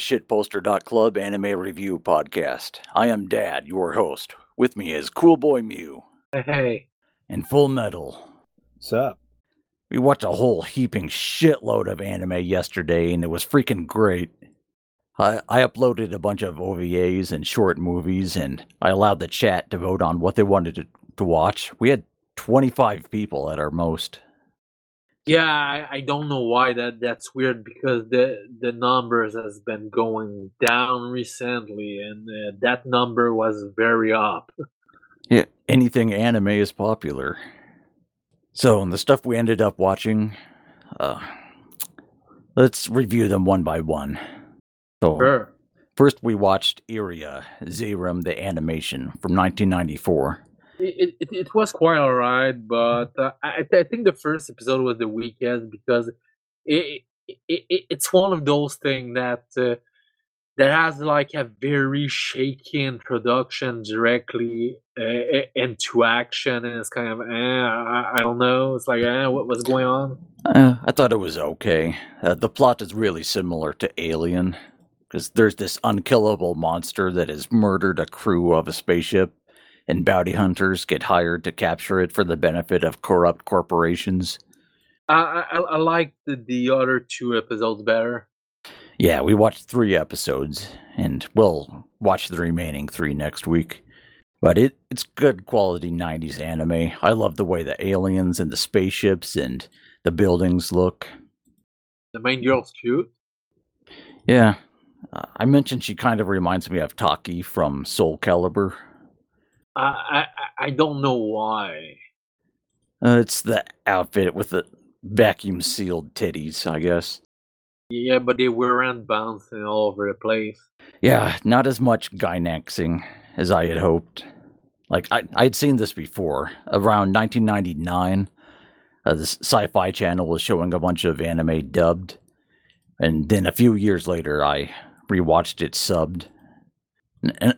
shitposter.club anime review podcast. I am Dad, your host. With me is Cool Boy Mew. Hey. And Full Metal. What's up? We watched a whole heaping shitload of anime yesterday, and it was freaking great. I uploaded a bunch of OVAs and short movies, and I allowed the chat to vote on what they wanted to watch. We had 25 people at our most. Yeah, I don't know why that's weird, because the numbers has been going down recently, and that number was very up. Yeah, anything anime is popular. So, and the stuff we ended up watching, let's review them one by one. So, sure. First we watched Iria Zeiram The Animation from 1994. It was quite alright, but I think the first episode was the weakest, because it's one of those things that has like a very shaky introduction directly into action, and it's kind of I don't know. It's like what's going on? I thought it was okay. The plot is really similar to Alien, because there's this unkillable monster that has murdered a crew of a spaceship. And bounty hunters get hired to capture it for the benefit of corrupt corporations. I liked the other two episodes better. Yeah, we watched 3 episodes, and we'll watch the remaining 3 next week. But it's good quality 90s anime. I love the way the aliens and the spaceships and the buildings look. The main girl's cute. Yeah. I mentioned she kind of reminds me of Taki from Soul Calibur. I don't know why. It's the outfit with the vacuum-sealed titties, I guess. Yeah, but they weren't bouncing all over the place. Yeah, not as much Gainaxing as I had hoped. Like, I'd seen this before. Around 1999, the Sci Fi Channel was showing a bunch of anime dubbed. And then a few years later, I rewatched it subbed.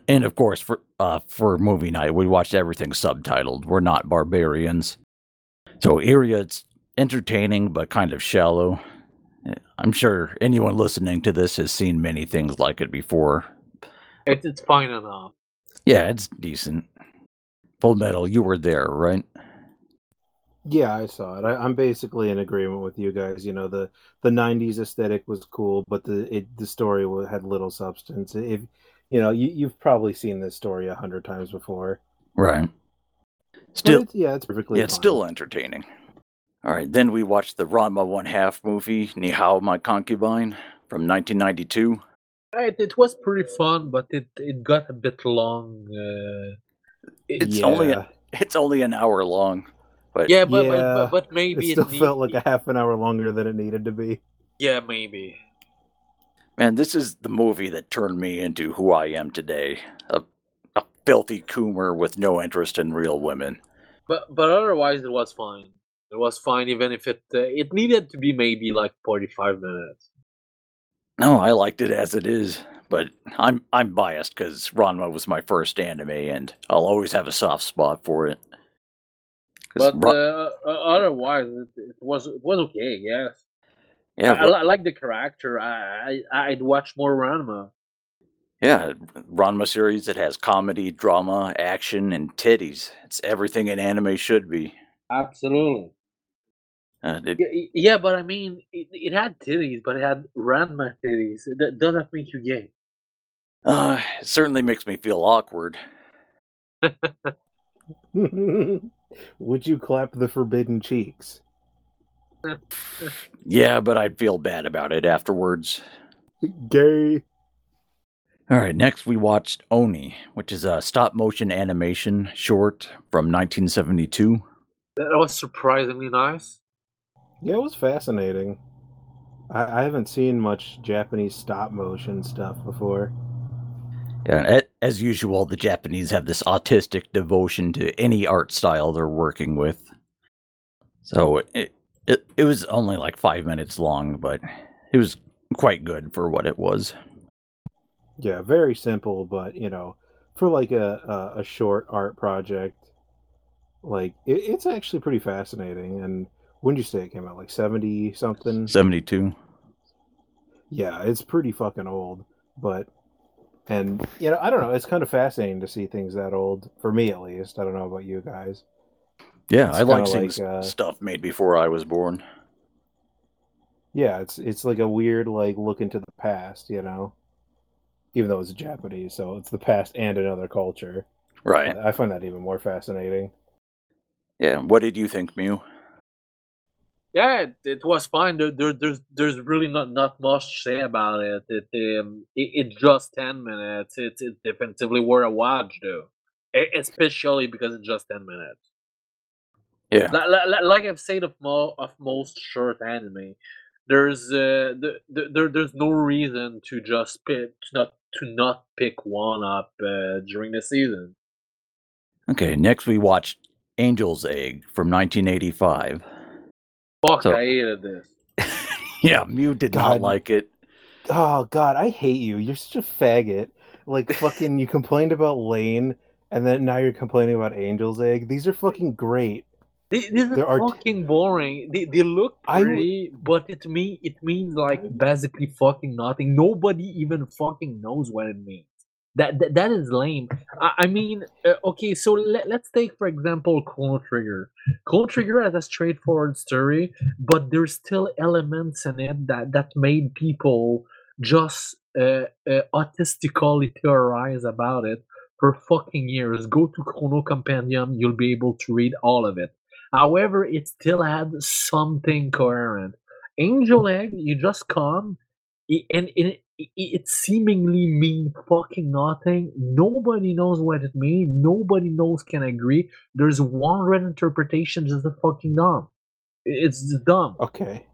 And of course, for movie night, we watched everything subtitled. We're not barbarians. So Iria, it's entertaining, but kind of shallow. I'm sure anyone listening to this has seen many things like it before. It's fine enough. Yeah, it's decent. Full Metal, you were there, right? Yeah, I saw it. I'm basically in agreement with you guys. You know, the 90s aesthetic was cool, but the story had little substance. You know, you've probably seen this story 100 times before. Right. Still, it's perfectly fine. It's still entertaining. All right, then we watched the Ranma 1/2 movie, Nihao My Concubine, from 1992. It was pretty fun, but it got a bit long. It's only an hour long. But maybe it still felt like a half an hour longer than it needed to be. Yeah, maybe. Man, this is the movie that turned me into who I am today. A filthy coomer with no interest in real women. But otherwise, it was fine. It was fine, even if it needed to be maybe like 45 minutes. No, I liked it as it is. But I'm biased, because Ranma was my first anime, and I'll always have a soft spot for it. But otherwise, it was okay, yes. Yeah, I like the character. I'd watch more Ranma. Yeah, Ranma series that has comedy, drama, action, and titties. It's everything an anime should be. Absolutely. But I mean, it had titties, but it had Ranma titties. That doesn't make you gay. It certainly makes me feel awkward. Would you clap the forbidden cheeks? Yeah, but I'd feel bad about it afterwards. Gay. Alright, next we watched Oni, which is a stop-motion animation short from 1972. That was surprisingly nice. Yeah, it was fascinating. I haven't seen much Japanese stop-motion stuff before. Yeah, as usual, the Japanese have this autistic devotion to any art style they're working with. So It was only like 5 minutes long, but it was quite good for what it was. Yeah, very simple, but, you know, for like a short art project, like, it's actually pretty fascinating. And when did you say it came out? Like 70-something? 72. Yeah, it's pretty fucking old. But, and, you know, I don't know. It's kind of fascinating to see things that old, for me at least. I don't know about you guys. Yeah, it's I like seeing stuff made before I was born. Yeah, it's like a weird, like, look into the past, you know? Even though it's Japanese, so it's the past and another culture. Right. I find that even more fascinating. Yeah, what did you think, Mew? Yeah, it was fine. There's really not much to say about it. It just 10 minutes. It's definitively worth a watch, though. Especially because it's just 10 minutes. Yeah. Like I've said of most short anime, there's no reason to just not pick one up during the season. Okay, next we watched Angel's Egg from 1985. Fuck, I hated this. Yeah, Mew did not like it. Oh, God, I hate you. You're such a faggot. Like, fucking, you complained about Lane, and then now you're complaining about Angel's Egg. These are fucking great. These are fucking boring. They look pretty, but to me, it means, like, basically fucking nothing. Nobody even fucking knows what it means. That is lame. I mean, okay, so let's take, for example, Chrono Trigger. Chrono Trigger has a straightforward story, but there's still elements in it that made people just artistically theorize about it for fucking years. Go to Chrono Companion, you'll be able to read all of it. However, it still had something coherent. Angel Egg, you just come, and it seemingly means fucking nothing. Nobody knows what it means. Nobody knows can agree. There's one red interpretation, just a fucking dumb. It's dumb. Okay,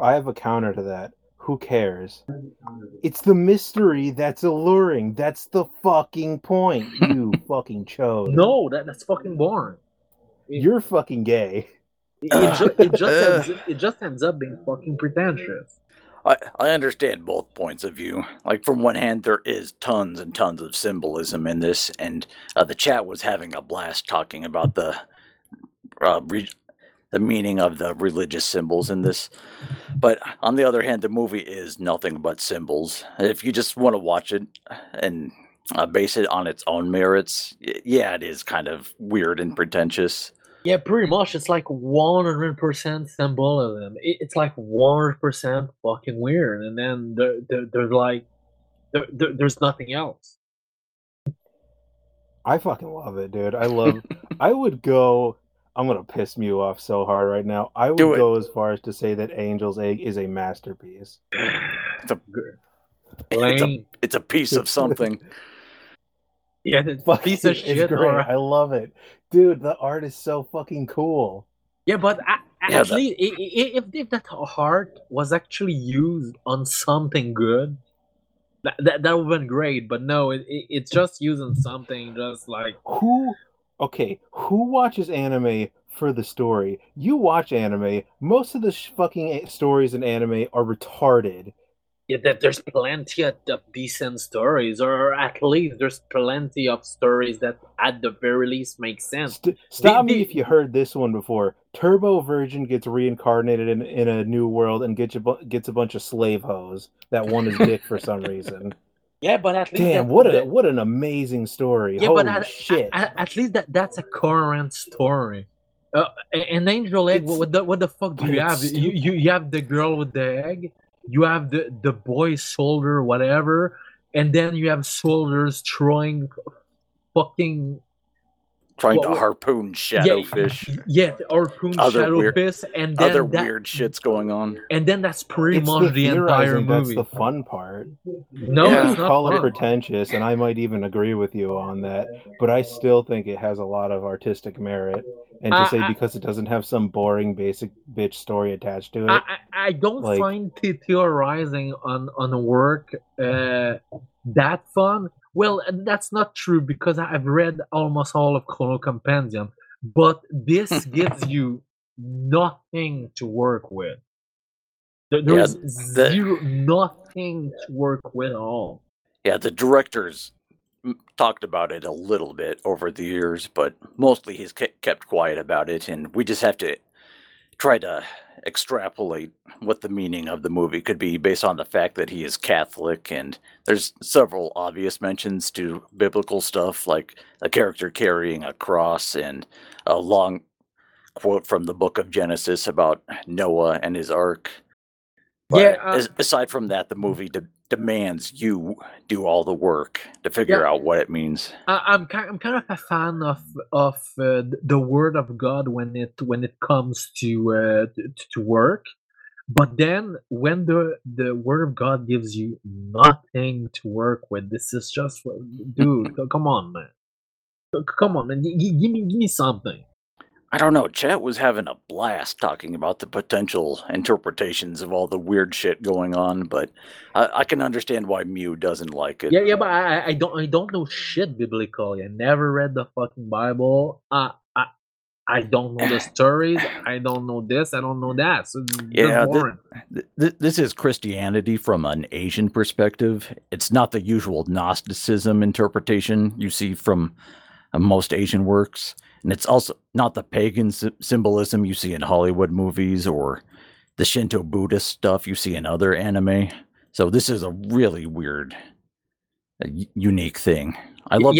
I have a counter to that. Who cares? It's the mystery that's alluring. That's the fucking point. You fucking chose. No, that's fucking boring. You're fucking gay. It just ends up being fucking pretentious. I understand both points of view. Like, from one hand, there is tons and tons of symbolism in this, and the chat was having a blast talking about the meaning of the religious symbols in this. But on the other hand, the movie is nothing but symbols. If you just want to watch it and base it on its own merits, yeah, it is kind of weird and pretentious. Yeah, pretty much. It's like 100% symbolism. It's like 100% fucking weird, and then there's nothing else. I fucking love it, dude. I would go. I'm gonna piss Mew off so hard right now. I would go as far as to say that Angel's Egg is a masterpiece. It's a piece of something. Yeah, the piece of shit. It's great. I love it. Dude, the art is so fucking cool. Yeah, but actually, if that art was actually used on something good, that would have been great. But no, it's just using something just like... Who? Okay, who watches anime for the story? You watch anime. Most of the fucking stories in anime are retarded. Yeah, that there's plenty of decent stories, or at least there's plenty of stories that at the very least make sense. Stop me if you heard this one before. Turbo Virgin gets reincarnated in a new world and gets a bunch of slave hoes that want his dick for some reason. Yeah, but at least... Damn, what an amazing story. Yeah, Holy shit. At least that's a current story. An Angel Egg, what the fuck do you have? You have the girl with the egg? You have the boy's shoulder, whatever, and then you have soldiers trying to harpoon shadowfish. Yeah, harpoon shadowfish, and then other weird shit's going on. And then that's pretty much the entire movie. That's the fun part. No, yeah. It's not call fun. It pretentious, and I might even agree with you on that, but I still think it has a lot of artistic merit. And to say because it doesn't have some boring basic bitch story attached to it. I don't find theorizing on work that fun. Well, that's not true because I've read almost all of Chrono Compendium. But this gives you nothing to work with. There's nothing to work with at all. Yeah, the directors talked about it a little bit over the years, but mostly he's kept quiet about it, and we just have to try to extrapolate what the meaning of the movie could be based on the fact that he is Catholic, and there's several obvious mentions to biblical stuff, like a character carrying a cross and a long quote from the book of Genesis about Noah and his ark. But yeah, aside from that, the movie demands you do all the work to figure out what it means. I'm kind of a fan of the Word of God when it comes to work, but then when the Word of God gives you nothing to work with, this is just, dude, come on, man, give me something. I don't know, Chet was having a blast talking about the potential interpretations of all the weird shit going on, but I can understand why Mew doesn't like it. Yeah, but I don't know shit biblically. I never read the fucking Bible. I don't know the stories. I don't know this. I don't know that. So yeah, this is Christianity from an Asian perspective. It's not the usual Gnosticism interpretation you see from most Asian works. And it's also not the pagan symbolism you see in Hollywood movies or the Shinto Buddhist stuff you see in other anime. So this is a really weird, unique thing. But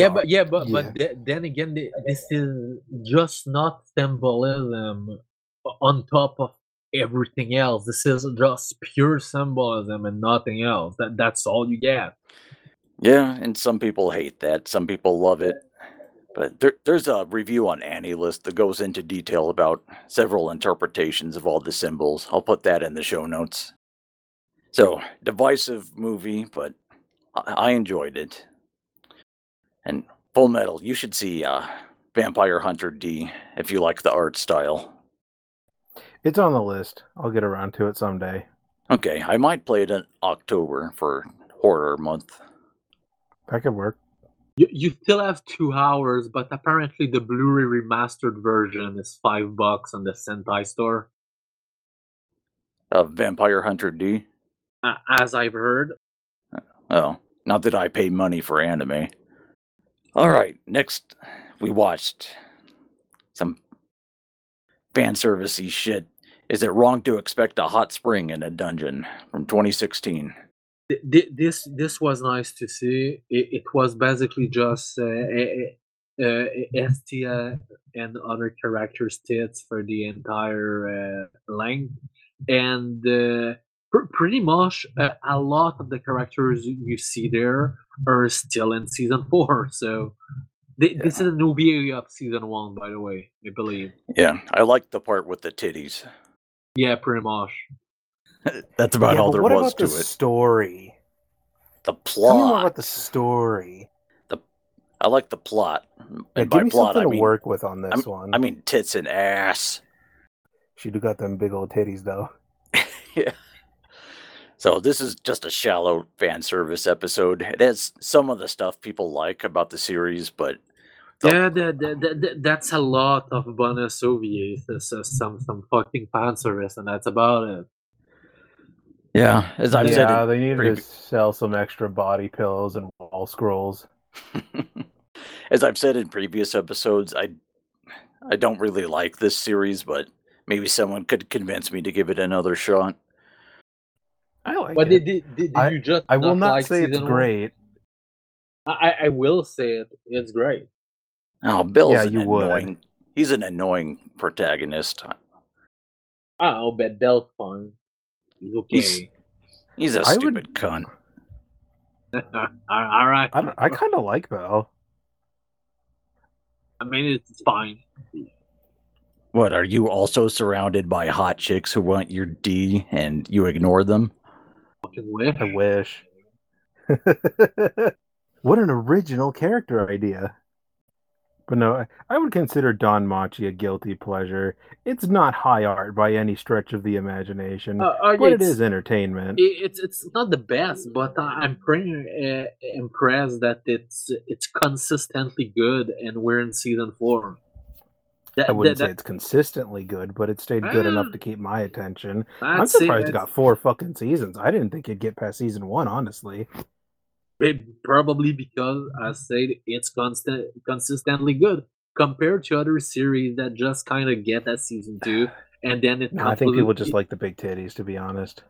then again, this is just not symbolism on top of everything else. This is just pure symbolism and nothing else. That's all you get. Yeah, and some people hate that. Some people love it. But there's a review on AniList that goes into detail about several interpretations of all the symbols. I'll put that in the show notes. So, divisive movie, but I enjoyed it. And Full Metal, you should see Vampire Hunter D if you like the art style. It's on the list. I'll get around to it someday. Okay, I might play it in October for horror month. That could work. You still have 2 hours, but apparently the Blu-ray remastered version is $5 on the Sentai store. Of Vampire Hunter D? As I've heard. Oh, not that I pay money for anime. Alright, next we watched some fanservice-y shit. Is It Wrong to Expect a Hot Spring in a Dungeon? From 2016. This was nice to see. It was basically just Estia and other characters' tits for the entire length. And pretty much a lot of the characters you see there are still in Season 4. So this is a new movie of Season 1, by the way, I believe. Yeah, I liked the part with the titties. Yeah, pretty much. That's about all there was to it. What about the story? The plot. Tell me more about the story. I like the plot. And by plot, I mean, give me something to work with on this one. I mean tits and ass. She do got them big old titties, though. Yeah. So this is just a shallow fan service episode. It has some of the stuff people like about the series, but... that's a lot of bonus OVAs. There's some fucking fan service, and that's about it. Yeah, as I've said, they needed to sell some extra body pillows and wall scrolls. As I've said in previous episodes, I don't really like this series, but maybe someone could convince me to give it another shot. I like but it. I will not say it's great. I will say it's great. Oh, Bill's annoying. He's an annoying protagonist. I'll bet Bill's fine. Okay. He's a stupid cunt. All right. I kind of like Bell. I mean, it's fine. What, are you also surrounded by hot chicks who want your D and you ignore them? I wish. What an original character idea. But no, I would consider Don Machi a guilty pleasure. It's not high art by any stretch of the imagination, but it is entertainment. It's not the best, but I'm pretty impressed that it's consistently good, and we're in Season 4. I wouldn't say it's consistently good, but it stayed good enough to keep my attention. I'm surprised it got 4 fucking seasons. I didn't think it'd get past Season 1, honestly. Probably because I said it's consistently good compared to other series that just kind of get at Season 2 And then it I think people just like the big titties, to be honest.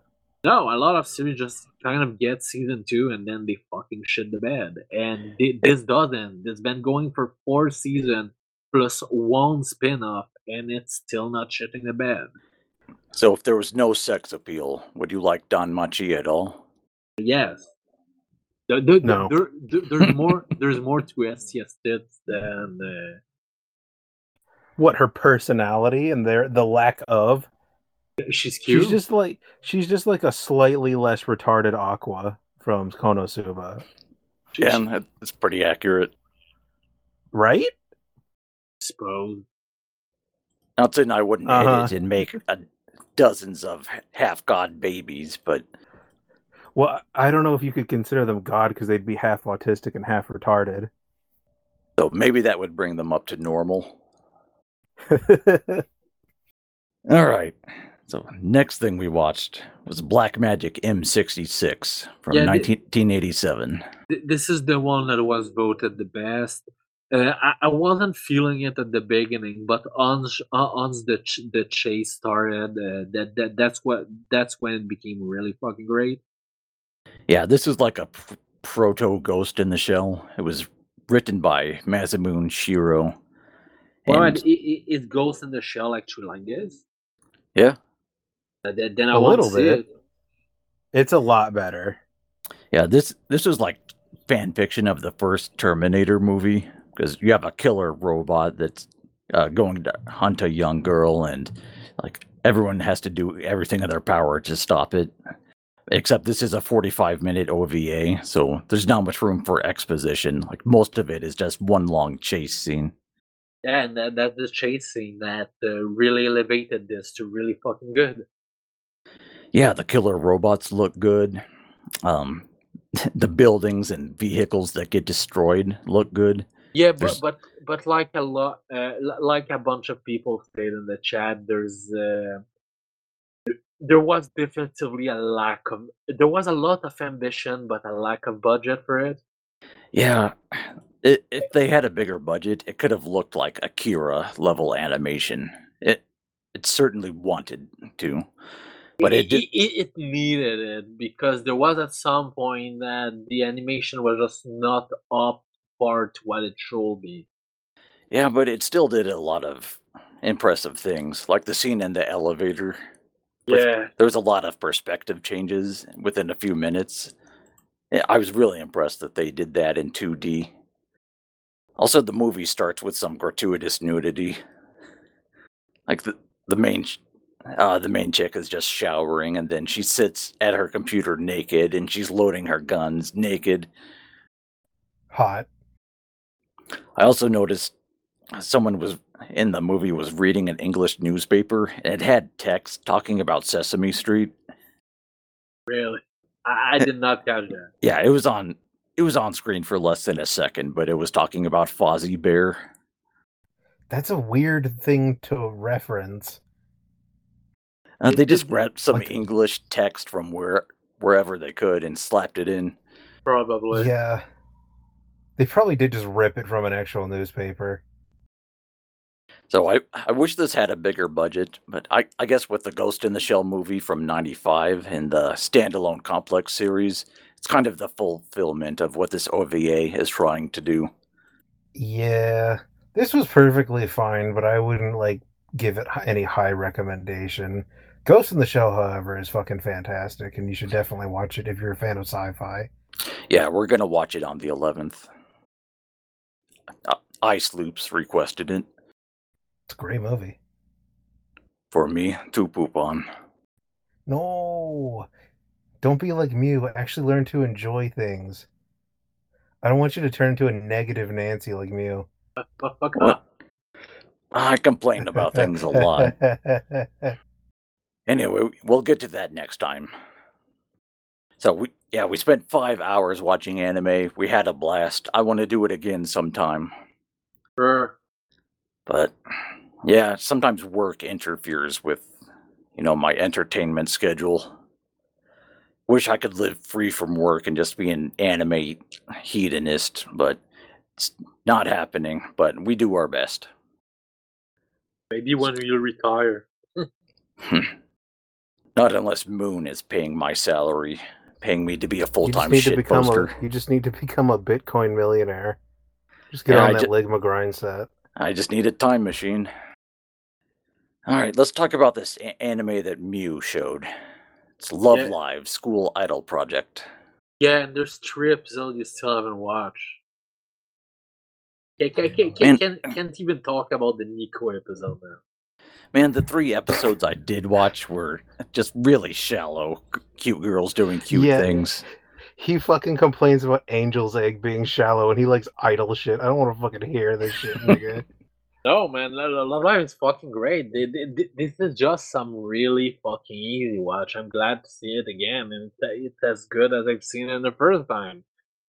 No, a lot of series just kind of get season two and then they fucking shit the bed. And this doesn't. It's been going for 4 seasons plus 1 spin-off and it's still not shitting the bed. So if there was no sex appeal, would you like Danmachi at all? Yes. No. There's more to Estia's tits than... What, her personality and the lack of? She's cute. She's just like a slightly less retarded Aqua from Konosuba. Yeah, that's pretty accurate. Right? I suppose. Not saying I wouldn't edit and make dozens of half-god babies, but... Well, I don't know if you could consider them god because they'd be half autistic and half retarded. So maybe that would bring them up to normal. All right. So next thing we watched was Black Magic M-66 from 1987. This is the one that was voted the best. I wasn't feeling it at the beginning, but once the chase started, that's when it became really fucking great. Yeah, this is like a proto Ghost in the Shell. It was written by Masamune Shirow. Well, is Ghost in the Shell actually like this? Yeah. Then I a little bit. It's a lot better. Yeah, this was like fan fiction of the first Terminator movie. Because you have a killer robot that's going to hunt a young girl, and like everyone has to do everything in their power to stop it. Except this is a 45-minute OVA, so there's not much room for exposition. Like most of it is just one long chase scene. Yeah, and that's the chase scene that really elevated this to really fucking good. Yeah, the killer robots look good. The buildings and vehicles that get destroyed look good. Yeah, but like a lot, like a bunch of people said in the chat, there was definitively a lot of ambition, but a lack of budget for it. Yeah, if they had a bigger budget, it could have looked like Akira level animation. It certainly wanted to, but it needed it because there was at some point that the animation was just not up. Part what it should be. Yeah, but it still did a lot of impressive things, like the scene in the elevator. Yeah. There was a lot of perspective changes within a few minutes. I was really impressed that they did that in 2D. Also, the movie starts with some gratuitous nudity. Like the main chick is just showering, and then she sits at her computer naked, and she's loading her guns naked. Hot. I also noticed someone was in the movie was reading an English newspaper, and it had text talking about Sesame Street. Really? I did not catch that. Yeah, it was on screen for less than a second, but it was talking about Fozzie Bear. That's a weird thing to reference. They just grabbed some English text from wherever they could and slapped it in. Probably. Yeah. They probably did just rip it from an actual newspaper. So I wish this had a bigger budget, but I guess with the Ghost in the Shell movie from 1995 and the standalone complex series, it's kind of the fulfillment of what this OVA is trying to do. Yeah, this was perfectly fine, but I wouldn't give it any high recommendation. Ghost in the Shell, however, is fucking fantastic, and you should definitely watch it if you're a fan of sci-fi. Yeah, we're going to watch it on the 11th. Ice Loops requested it. It's a great movie. For me to poop on. No! Don't be like Mew. Actually learn to enjoy things. I don't want you to turn into a negative Nancy like Mew. Well, I complain about things a lot. Anyway, we'll get to that next time. So we spent 5 hours watching anime. We had a blast. I want to do it again sometime. Sure. But yeah, sometimes work interferes with, my entertainment schedule. Wish I could live free from work and just be an anime hedonist, but it's not happening. But we do our best. Maybe when you retire. Not unless Moon is paying my salary, paying me to be a full-time shitposter. You just need to become a Bitcoin millionaire. Just get on that Ligma grind set. I just need a time machine. Alright, let's talk about this anime that Mew showed. It's Love Live School Idol Project. Yeah, and there's 3 episodes you still haven't watched. Can't even talk about the Nico episode now. Man, the 3 episodes I did watch were just really shallow. Cute girls doing cute things. He fucking complains about Angel's Egg being shallow, and he likes idol shit. I don't want to fucking hear this shit, nigga. No, man, Love Live is fucking great. This is just some really fucking easy watch. I'm glad to see it again, and it's as good as I've seen it the first time.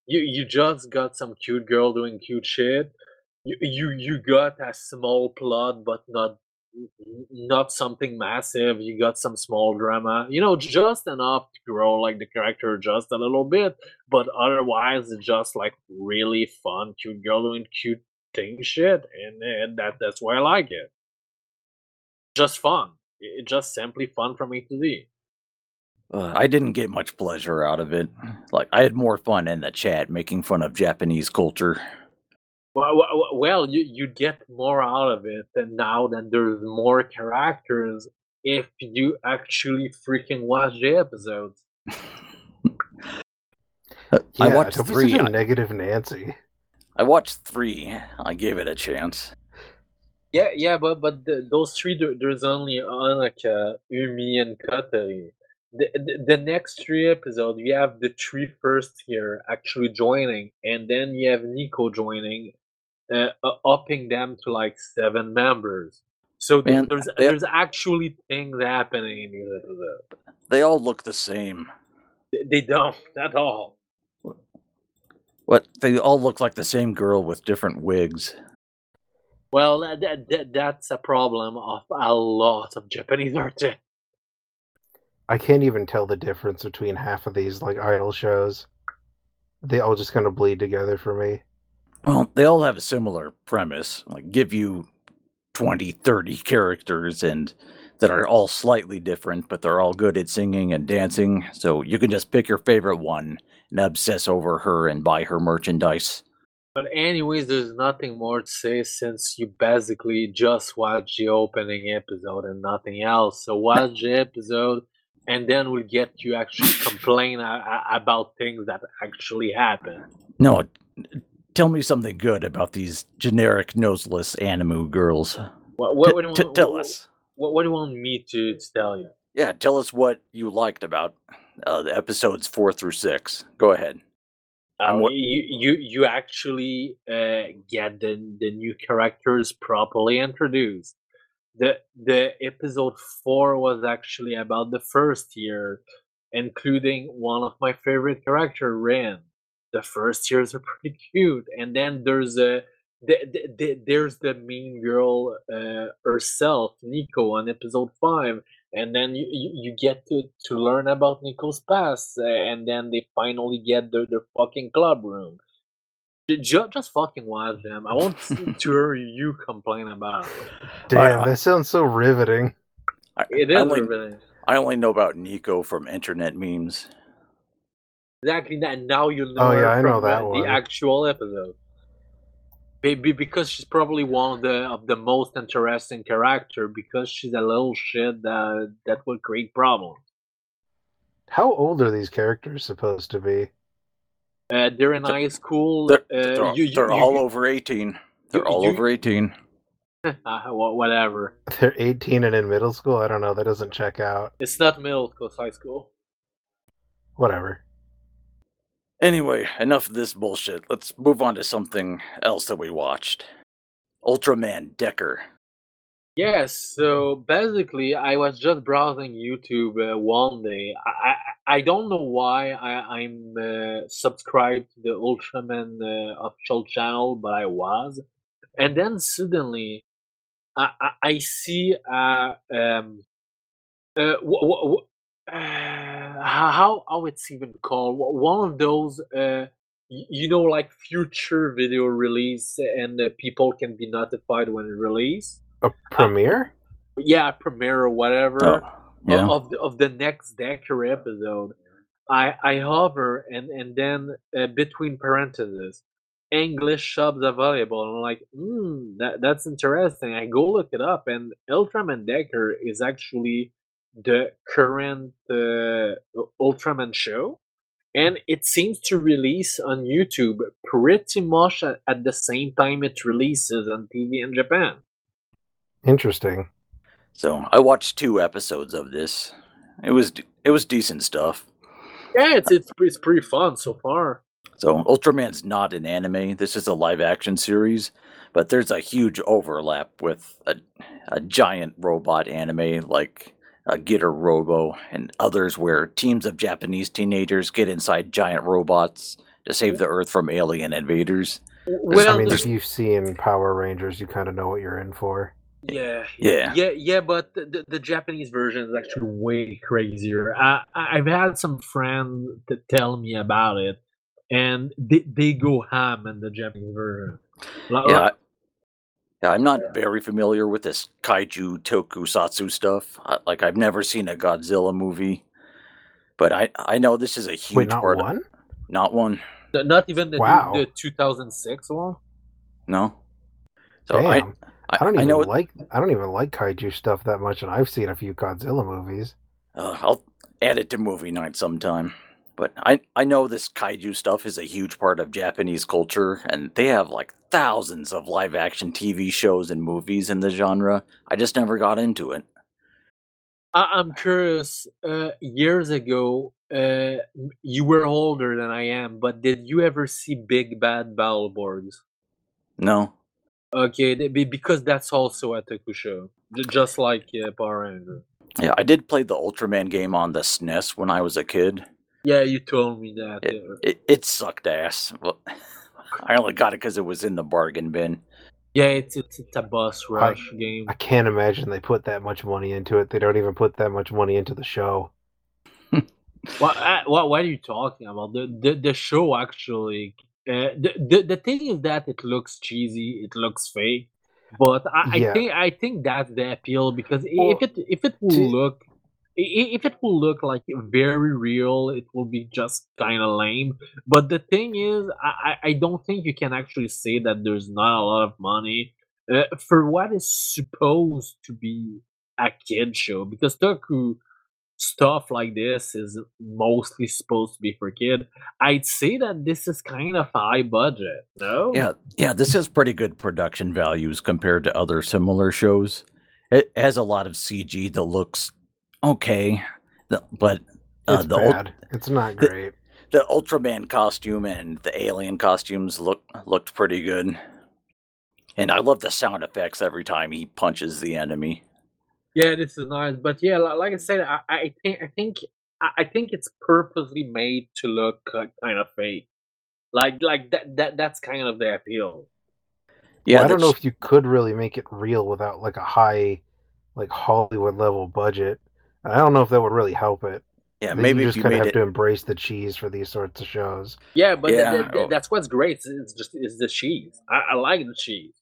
You just got some cute girl doing cute shit. You got a small plot, but not something massive. You got some small drama, just enough to grow like the character just a little bit, but otherwise it's just like really fun cute girl doing cute thing shit, and that's why I like it. Just fun. It's just simply fun from A to Z. I didn't get much pleasure out of it. Like, I had more fun in the chat making fun of Japanese culture. Well, you get more out of it than now that there's more characters if you actually freaking watch the episodes. I watched 3. Negative Nancy. I watched 3. I gave it a chance. Yeah, but those 3, there's only Anaka, Umi, and Katari. The next 3 episodes, you have the 3 first here actually joining, and then you have Nico joining, upping them to like 7 members. So there's actually things happening in these episodes. They all look the same. They don't at all. What? They all look like the same girl with different wigs. Well, that's a problem of a lot of Japanese artists. I can't even tell the difference between half of these, like, idol shows. They all just kind of bleed together for me. Well, they all have a similar premise. Like, give you 20, 30 characters and that are all slightly different, but they're all good at singing and dancing. So you can just pick your favorite one and obsess over her and buy her merchandise. But anyways, there's nothing more to say since you basically just watch the opening episode and nothing else. So watch the episode, and then we'll get you actually complain about things that actually happen. No, tell me something good about these generic, noseless anime girls. Tell us. What do you want me to tell you? Yeah, tell us what you liked about the episodes 4 through 6. Go ahead. You actually get the new characters properly introduced. The episode 4 was actually about the first year, including one of my favorite character, Ren. The first years are pretty cute, and then there's the mean girl herself, Nico, on episode 5, and then you get to learn about Nico's past, and then they finally get their fucking club room. Just fucking watch them. I won't hear you complain about it. Damn, that sounds so riveting. It is riveting. I only know about Nico from internet memes. Exactly that. Now you know the actual episode. Maybe because she's probably one of the most interesting character, because she's a little shit that will create problems. How old are these characters supposed to be? They're in high school. They're all over 18. They're all over 18. Whatever. They're 18 and in middle school? I don't know. That doesn't check out. It's not middle school. It's high school. Whatever. Anyway, enough of this bullshit. Let's move on to something else that we watched. Ultraman Decker. Yes, so basically I was just browsing YouTube one day. I don't know why I'm subscribed to the Ultraman official channel, but I was. And then suddenly I see how it's even called, one of those like future video release, and people can be notified when it releases. A premiere? yeah, premiere or whatever of the next Decker episode, I hover and then between parentheses, English subs available. And I'm like, that's interesting. I go look it up, and Ultraman Decker is actually the current Ultraman show, and it seems to release on YouTube pretty much at the same time it releases on TV in Japan. Interesting. So I watched 2 episodes of this. It was decent stuff. Yeah, it's pretty fun so far. So Ultraman's not an anime. This is a live action series, but there's a huge overlap with a giant robot anime like Getter Robo and others, where teams of Japanese teenagers get inside giant robots to save the Earth from alien invaders. Well, I mean, if you've seen Power Rangers, you kind of know what you're in for. Yeah. But the Japanese version is actually way crazier. I've had some friends to tell me about it, and they go ham in the Japanese version. I'm not very familiar with this kaiju tokusatsu stuff. Like, I've never seen a Godzilla movie, but I know this is a huge Not one. Not even the 2006 one. No. So damn. I don't even like kaiju stuff that much, and I've seen a few Godzilla movies. I'll add it to movie night sometime. But I know this kaiju stuff is a huge part of Japanese culture, and they have like thousands of live-action TV shows and movies in the genre. I just never got into it. I'm curious, years ago, you were older than I am, but did you ever see Big Bad Battleborgs? No. Okay, because that's also a tokushow, just like Power Rangers. Yeah, I did play the Ultraman game on the SNES when I was a kid. Yeah, you told me that. It sucked ass. Well, I only got it because it was in the bargain bin. Yeah, it's a bus rush game. I can't imagine they put that much money into it. They don't even put that much money into the show. What are you talking about? The show actually... the thing is that it looks cheesy, it looks fake, but I think that's the appeal, because if it will look like very real, it will be just kind of lame. But the thing is, I don't think you can actually say that there's not a lot of money for what is supposed to be a kid show, because Toku stuff like this is mostly supposed to be for kids. I'd say that this is kind of high budget, no? Yeah, this has pretty good production values compared to other similar shows. It has a lot of CG that looks okay, but... it's bad. It's not great. The Ultraman costume and the alien costumes looked pretty good. And I love the sound effects every time he punches the enemy. Yeah, this is nice, but yeah, like I said, I think it's purposely made to look kind of fake. Like that's kind of the appeal. Yeah, well, I don't know if you could really make it real without like a high, like Hollywood level budget. I don't know if that would really help it. Yeah, maybe you just kind of have to embrace the cheese for these sorts of shows. Yeah, but that's what's great. It's the cheese. I like the cheese.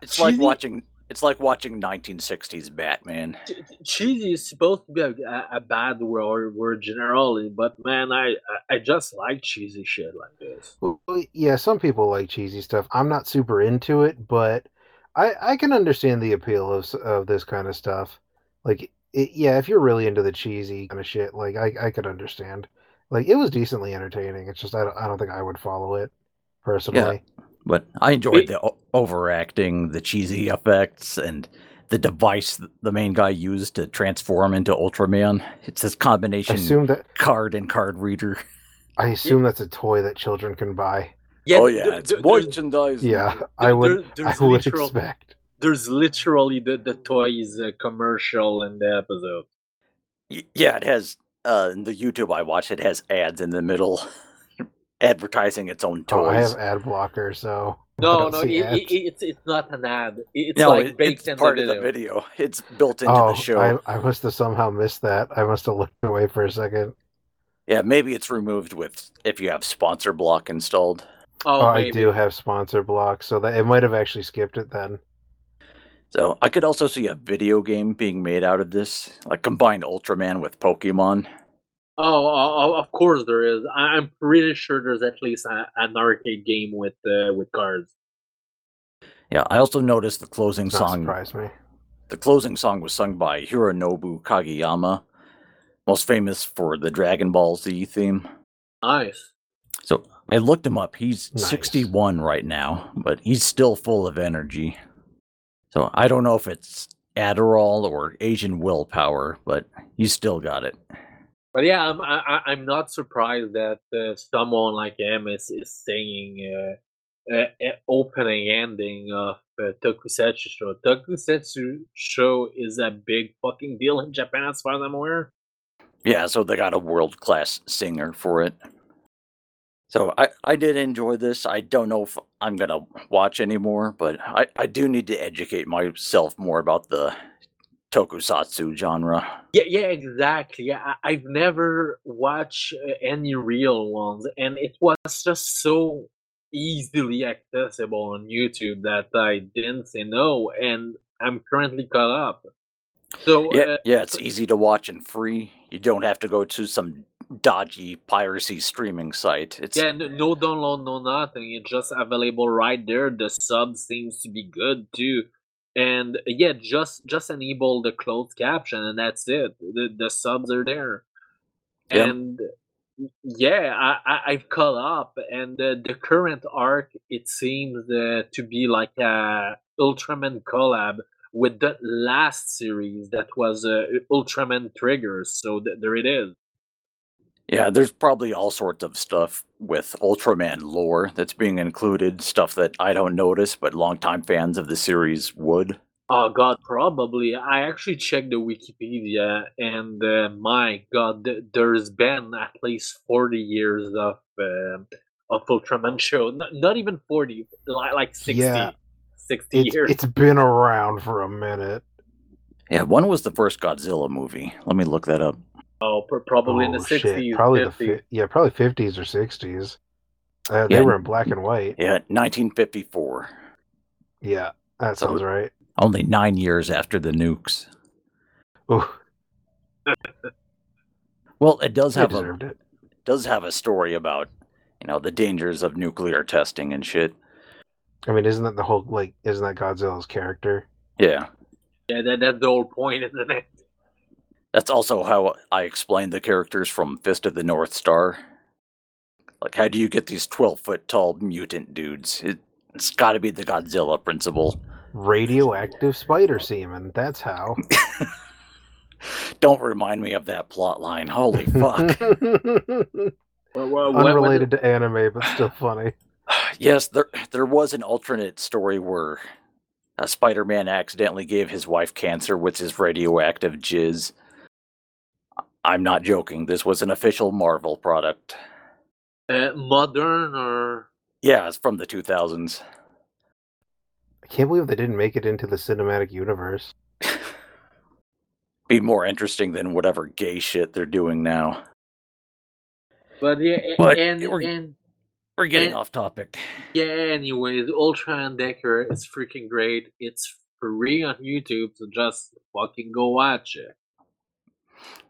It's like watching. It's like watching 1960s Batman. Cheesy is supposed to be a bad word generally, but man, I just like cheesy shit like this. Well, yeah, some people like cheesy stuff. I'm not super into it, but I can understand the appeal of this kind of stuff. Like, if you're really into the cheesy kind of shit, like I could understand. Like, it was decently entertaining. It's just I don't think I would follow it personally. Yeah. But I enjoyed the overacting, the cheesy effects, and the device the main guy used to transform into Ultraman. It's this combination card and card reader. I assume that's a toy that children can buy. Yeah, it's merchandise. Yeah, I would expect. There's literally the toys commercial in the episode. Yeah, it has, in the YouTube I watched, it has ads in the middle. Advertising its own toys. Oh, I have ad blocker, so no, it's not an ad. It's part of the video. It's built into the show. I must have somehow missed that. I must have looked away for a second. Yeah, maybe it's removed with if you have sponsor block installed. Oh, I do have sponsor block, so that it might have actually skipped it then. So I could also see a video game being made out of this, like combined Ultraman with Pokemon. Oh, of course there is. I'm pretty sure there's at least an arcade game with cards. Yeah, I also noticed the closing song. That surprised me. The closing song was sung by Hironobu Kageyama, most famous for the Dragon Ball Z theme. Nice. So I looked him up. He's 61 right now, but he's still full of energy. So I don't know if it's Adderall or Asian willpower, but he's still got it. But yeah, I'm not surprised that someone like him is singing opening ending of Tokusatsu show. Tokusatsu show is a big fucking deal in Japan, as far as I'm aware. Yeah, so they got a world-class singer for it. So I did enjoy this. I don't know if I'm going to watch anymore, but I do need to educate myself more about the tokusatsu genre. Yeah, exactly. I've never watched any real ones, and it was just so easily accessible on YouTube that I didn't say no, and I'm currently caught up. So yeah, it's easy to watch and free. You don't have to go to some dodgy piracy streaming site. It's no download, no nothing. It's just available right there. The sub seems to be good too, and yeah, just enable the closed caption, and that's it. The subs are there, and. Yeah, I've caught up, and the current arc, it seems to be like a Ultraman collab with the last series that was Ultraman Trigger, so there it is. Yeah, there's probably all sorts of stuff with Ultraman lore that's being included, stuff that I don't notice, but longtime fans of the series would. Oh God, probably. I actually checked the Wikipedia, and my God, there's been at least 40 years of Ultraman show. Not even 40, like 60, yeah, 60 years. It's been around for a minute. Yeah, when was the first Godzilla movie? Let me look that up. Oh, probably in the 60s. Probably 50s or 60s. They were in black and white. Yeah, 1954. Yeah, that sounds right. Only 9 years after the nukes. Ooh. Well, it does have a story about, the dangers of nuclear testing and shit. I mean, isn't that the whole isn't that Godzilla's character? Yeah. Yeah, that's the whole point, isn't it? That's also how I explained the characters from Fist of the North Star. Like, how do you get these 12-foot-tall mutant dudes? It's got to be the Godzilla principle. Radioactive spider semen, that's how. Don't remind me of that plot line. Holy fuck. Unrelated to anime, but still funny. Yes, there was an alternate story where Spider-Man accidentally gave his wife cancer with his radioactive jizz. I'm not joking. This was an official Marvel product. Modern or... Yeah, it's from the 2000s. I can't believe they didn't make it into the cinematic universe. Be more interesting than whatever gay shit they're doing now. But yeah, we're getting off topic. Yeah, anyways, Ultraman Decker is freaking great. It's free on YouTube, so just fucking go watch it.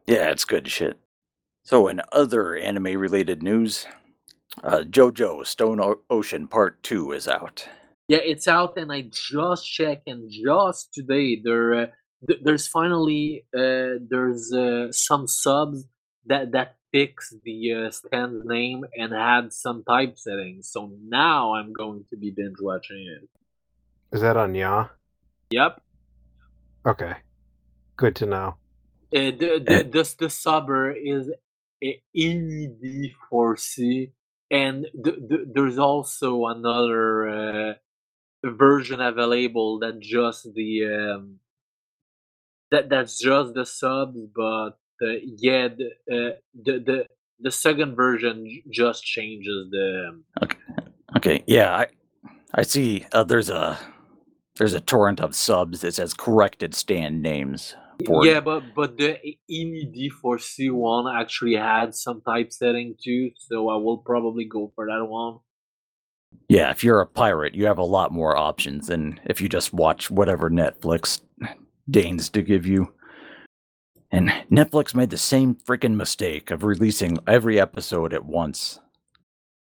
Yeah, it's good shit. So in other anime-related news, JoJo's Stone Ocean Part 2 is out. Yeah, it's out, and I just checked, and just today there's finally some subs that fix the stand name and had some type settings. So now I'm going to be binge watching it. Is that on Ya? Yep. Okay. Good to know. The subber is ED4C, and there's also another. Version available that's just the subs, but the second version just changes the. Okay. Yeah, I see. There's a torrent of subs that says corrected stand names. But the ED4C one actually had some typesetting too, so I will probably go for that one. Yeah, if you're a pirate, you have a lot more options than if you just watch whatever Netflix deigns to give you. And Netflix made the same freaking mistake of releasing every episode at once.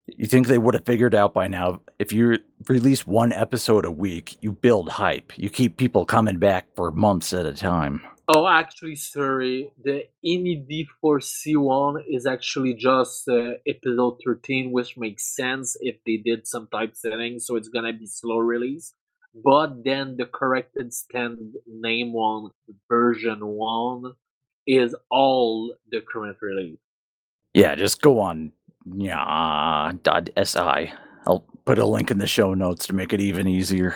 You think they would have figured out by now, if you release one episode a week, you build hype. You keep people coming back for months at a time. Oh, actually, sorry. The INED for C1 is actually just episode 13, which makes sense if they did some type setting, so it's going to be slow release. But then the corrected stand name one, version one, is all the current release. Yeah, just go on. Yeah, .si. I'll put a link in the show notes to make it even easier.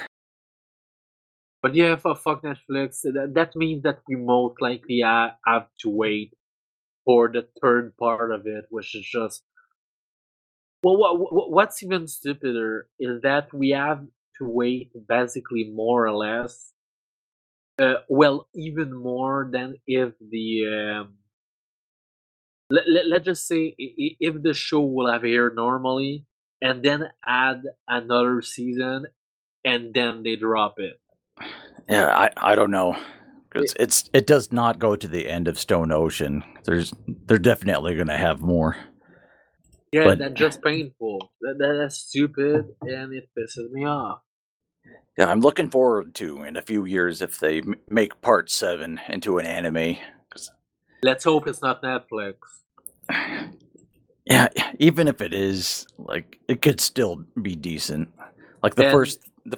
But yeah, for fuck Netflix, that means that we most likely have to wait for the third part of it, which is just... Well, what's even stupider is that we have to wait basically more or less, even more than if the... Let's just say if the show will have aired normally and then add another season and then they drop it. Yeah, I don't know. It does not go to the end of Stone Ocean. They're definitely going to have more. Yeah, but that's just painful. That's stupid and it pisses me off. Yeah, I'm looking forward to in a few years if they make part 7 into an anime. Let's hope it's not Netflix. Yeah, even if it is, like, it could still be decent. Like the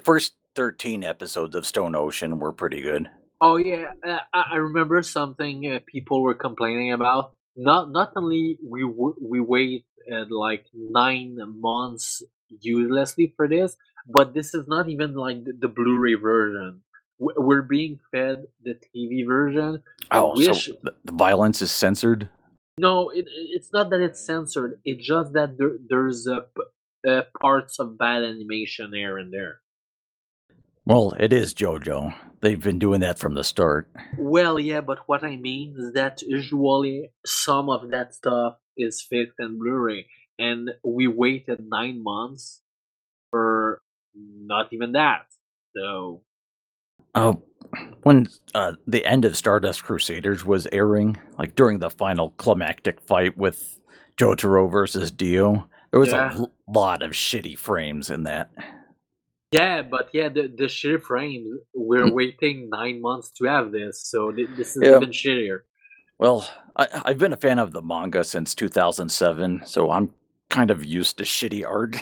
first 13 episodes of Stone Ocean were pretty good. Oh yeah, I remember something people were complaining about. Not only we wait like 9 months uselessly for this, but this is not even like the Blu-ray version. We're being fed the TV version. Oh, so the violence is censored? No, it's not that it's censored. It's just that there's parts of bad animation here and there. Well, it is JoJo. They've been doing that from the start. Well, yeah, but what I mean is that usually some of that stuff is fixed in Blu-ray. And we waited 9 months for not even that. So... when the end of Stardust Crusaders was airing, like during the final climactic fight with Jotaro versus Dio, there was a lot of shitty frames in that. Yeah, but yeah, the shitty frames, we're waiting 9 months to have this, so this is even shittier. Well, I've been a fan of the manga since 2007, so I'm kind of used to shitty art.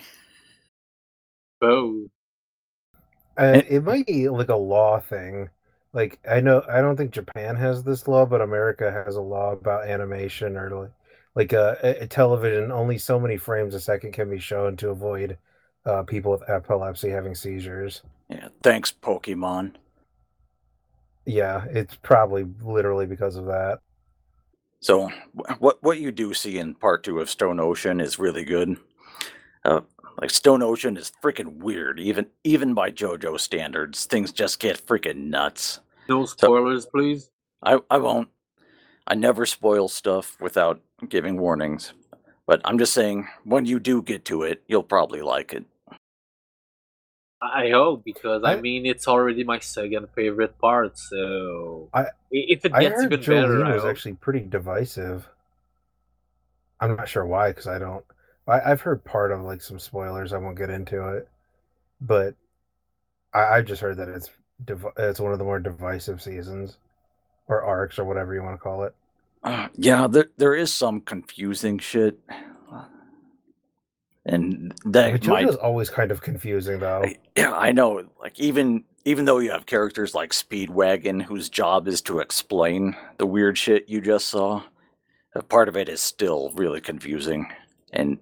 Both. It might be like a law thing. Like I don't think Japan has this law, but America has a law about animation or like a television. Only so many frames a second can be shown to avoid people with epilepsy having seizures. Yeah, thanks, Pokemon. Yeah, it's probably literally because of that. So what you do see in part 2 of Stone Ocean is really good. Like, Stone Ocean is freaking weird. Even by JoJo standards, things just get freaking nuts. No spoilers, please. I won't. I never spoil stuff without giving warnings. But I'm just saying, when you do get to it, you'll probably like it. I hope, because, it's already my second favorite part, so... if it gets even better, I hope. I heard JoJo was actually pretty divisive. I'm not sure why, because I don't... I've heard part of like some spoilers. I won't get into it, but I've just heard that it's one of the more divisive seasons, or arcs, or whatever you want to call it. Yeah, there is some confusing shit, and that is always kind of confusing, though. Yeah, I know. Like even though you have characters like Speedwagon, whose job is to explain the weird shit you just saw, a part of it is still really confusing. And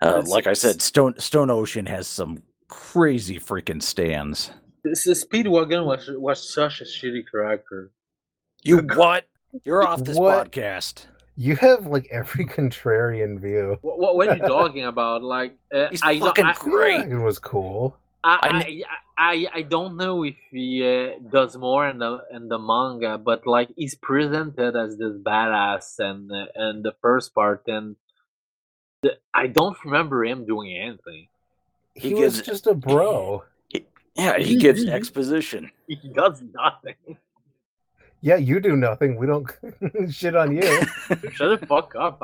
like I said, Stone Ocean has some crazy freaking stands. This is Speedwagon was such a shitty character. You what? You're off this podcast. You have like every contrarian view. What are you talking about? Like he's fucking great. It was cool. I don't know if he does more in the manga, but like he's presented as this badass and the first part and. I don't remember him doing anything. He was just a bro. He gives exposition. He does nothing. Yeah, you do nothing. We don't shit on you. Shut the fuck up.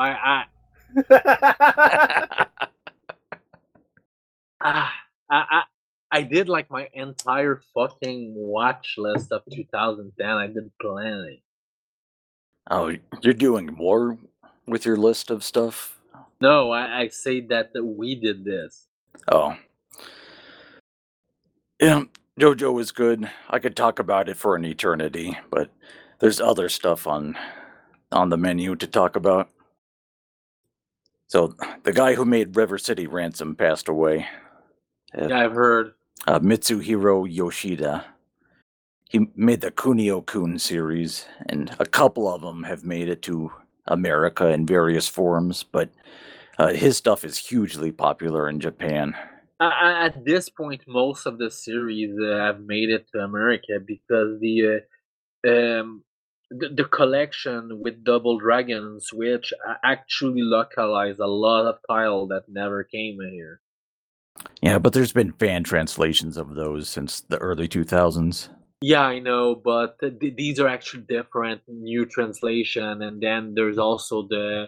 I did like my entire fucking watch list of 2010. I did planning. Oh, you're doing more with your list of stuff? No, I say that we did this. Oh. Yeah, JoJo is good. I could talk about it for an eternity, but there's other stuff on the menu to talk about. So, the guy who made River City Ransom passed away. Yeah, I've heard. Mitsuhiro Yoshida. He made the Kunio-kun series, and a couple of them have made it to America in various forms, but his stuff is hugely popular in Japan. At this point, most of the series have made it to America because the collection with Double Dragons, which actually localized a lot of titles that never came here. Yeah, but there's been fan translations of those since the early 2000s. Yeah, I know, but these are actually different new translation, and then there's also the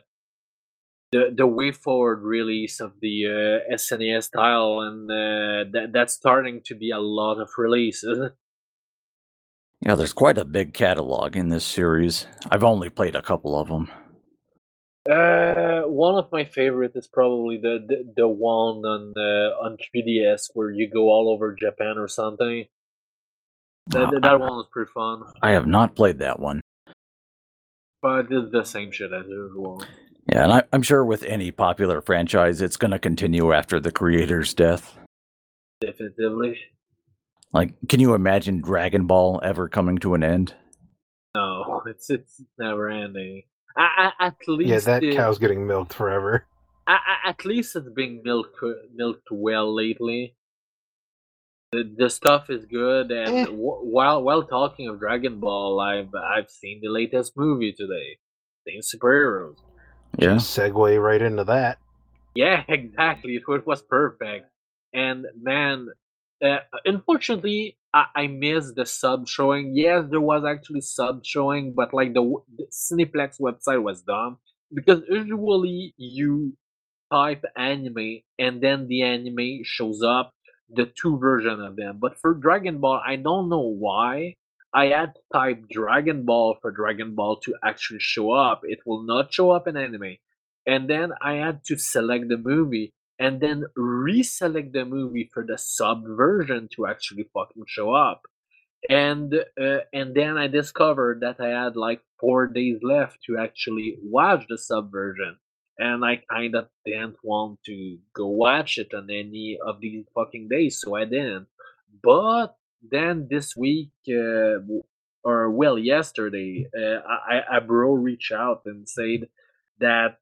way forward release of the SNES title, and that's starting to be a lot of releases. Yeah, there's quite a big catalog in this series. I've only played a couple of them. One of my favorite is probably the one on 3DS where you go all over Japan or something. That one was pretty fun. I have not played that one. But it's the same shit as usual. Yeah, and I'm sure with any popular franchise, it's going to continue after the creator's death. Definitely. Like, can you imagine Dragon Ball ever coming to an end? No, it's never ending. At least cow's getting milked forever. At least it's being milked well lately. The stuff is good, and while talking of Dragon Ball, I've seen the latest movie today, same superheroes. Yeah, just segue right into that. Yeah, exactly. It was perfect. And man, unfortunately, I missed the sub showing. Yes, there was actually sub showing, but like the Cineplex website was dumb because usually you type anime and then the anime shows up. The two version of them, but for Dragon Ball, I don't know why I had to type Dragon Ball for Dragon Ball to actually show up. It will not show up in anime, and then I had to select the movie and then reselect the movie for the sub version to actually fucking show up. And then I discovered that I had like 4 days left to actually watch the sub version. And I kind of didn't want to go watch it on any of these fucking days, so I didn't. But then this week, yesterday, Bro reached out and said that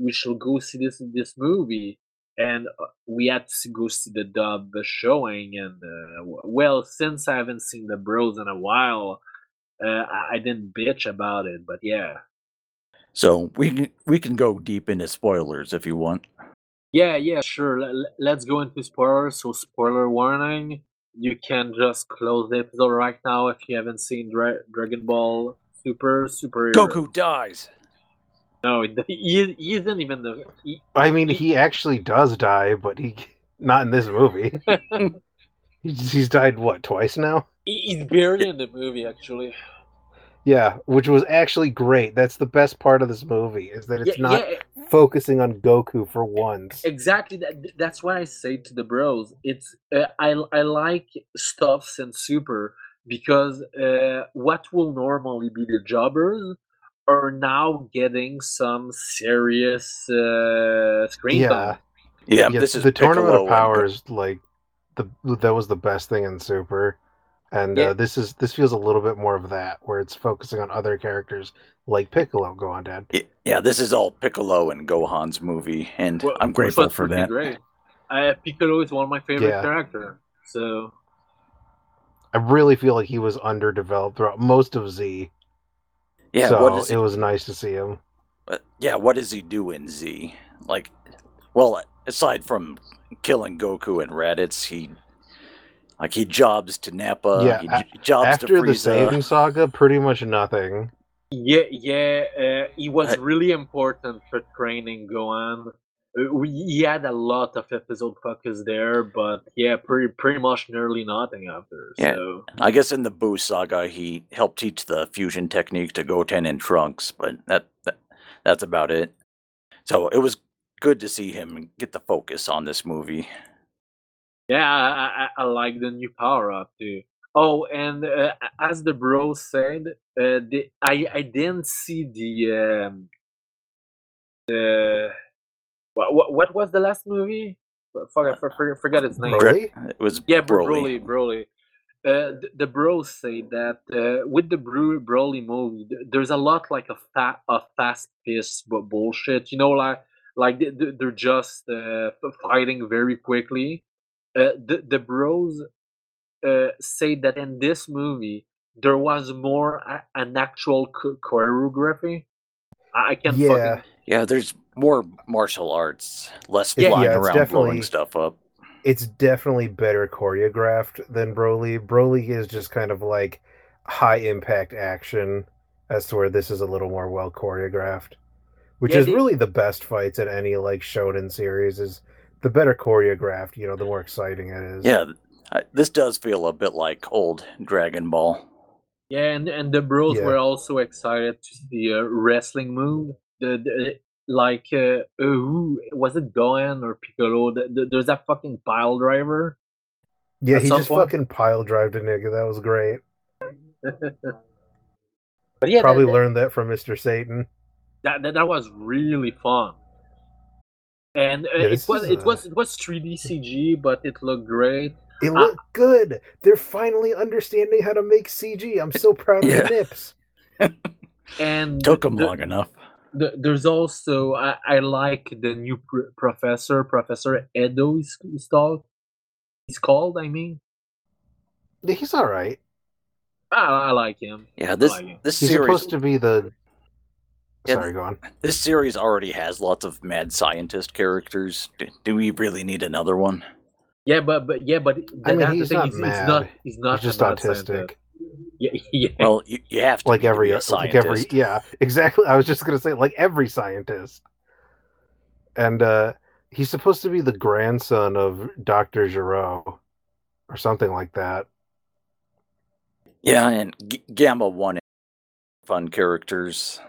we should go see this movie. And we had to go see the dub showing. And, since I haven't seen the Bros in a while, I didn't bitch about it, but yeah. So we can go deep into spoilers if you want. Yeah, sure. Let's go into spoilers. So spoiler warning. You can just close the episode right now if you haven't seen Dragon Ball Super. Goku dies. No, he isn't even the. He actually does die, but he not in this movie. He's died what, twice now? He's barely in the movie actually. Yeah, which was actually great. That's the best part of this movie, is that it's not focusing on Goku for once. Exactly. That's what I say to the Bros. It's I like stuffs and Super because what will normally be the jobbers are now getting some serious screen time. Yeah, this is the Piccolo Tournament of Power is like that was the best thing in Super. And this feels a little bit more of that, where it's focusing on other characters like Piccolo. Go on, Dad. Yeah, this is all Piccolo and Gohan's movie, and I'm grateful for that. Great. Piccolo is one of my favorite characters, so I really feel like he was underdeveloped throughout most of Z. Yeah, so it was nice to see him. What does he do in Z? Like, well, aside from killing Goku and Raditz, he jobs to Nappa. Yeah, he jobs after to Frieza. The Saiyan saga, pretty much nothing. It was really important for training Gohan. He had a lot of episode focus there, but pretty much nearly nothing after. So. Yeah. I guess in the Buu saga, he helped teach the fusion technique to Goten and Trunks, but that's about it. So it was good to see him get the focus on this movie. Yeah, I like the new power-up, too. Oh, and as the bro said, I didn't see the what was the last movie? Forgot its name. Broly? It was Broly. Broly. The bros say that with the Broly movie, there's a lot like a fast-paced bullshit. You know, like they're just fighting very quickly. The bros say that in this movie there was more an actual choreography. I can't. There's more martial arts, less flying around blowing stuff up. It's definitely better choreographed than Broly. Broly is just kind of like high impact action, as to where this is a little more well choreographed, which is really the best fights in any like shonen series. Is the better choreographed, you know, the more exciting it is. Yeah. This does feel a bit like old Dragon Ball. Yeah, and the bros were also excited to see a wrestling move. Who was it, Gohan or Piccolo? There's that fucking pile driver. Yeah, he just fucking pile drived a nigga. That was great. But probably learned that from Mr. Satan. That was really fun. And it was 3D CG, but it looked great. It looked good. They're finally understanding how to make CG. I'm so proud of the nips. And took them long enough. There's also I like the new Professor Edo. He's called. I mean, he's all right. I like him. Yeah, this series is supposed to be the. Sorry, go on. This series already has lots of mad scientist characters. Do we really need another one? Yeah, but I mean, he's not mad. He's just autistic. Yeah. Well, you have to like every scientist. Yeah, exactly. I was just gonna say like every scientist. And he's supposed to be the grandson of Dr. Giroux or something like that. Yeah, and Gamma One fun characters.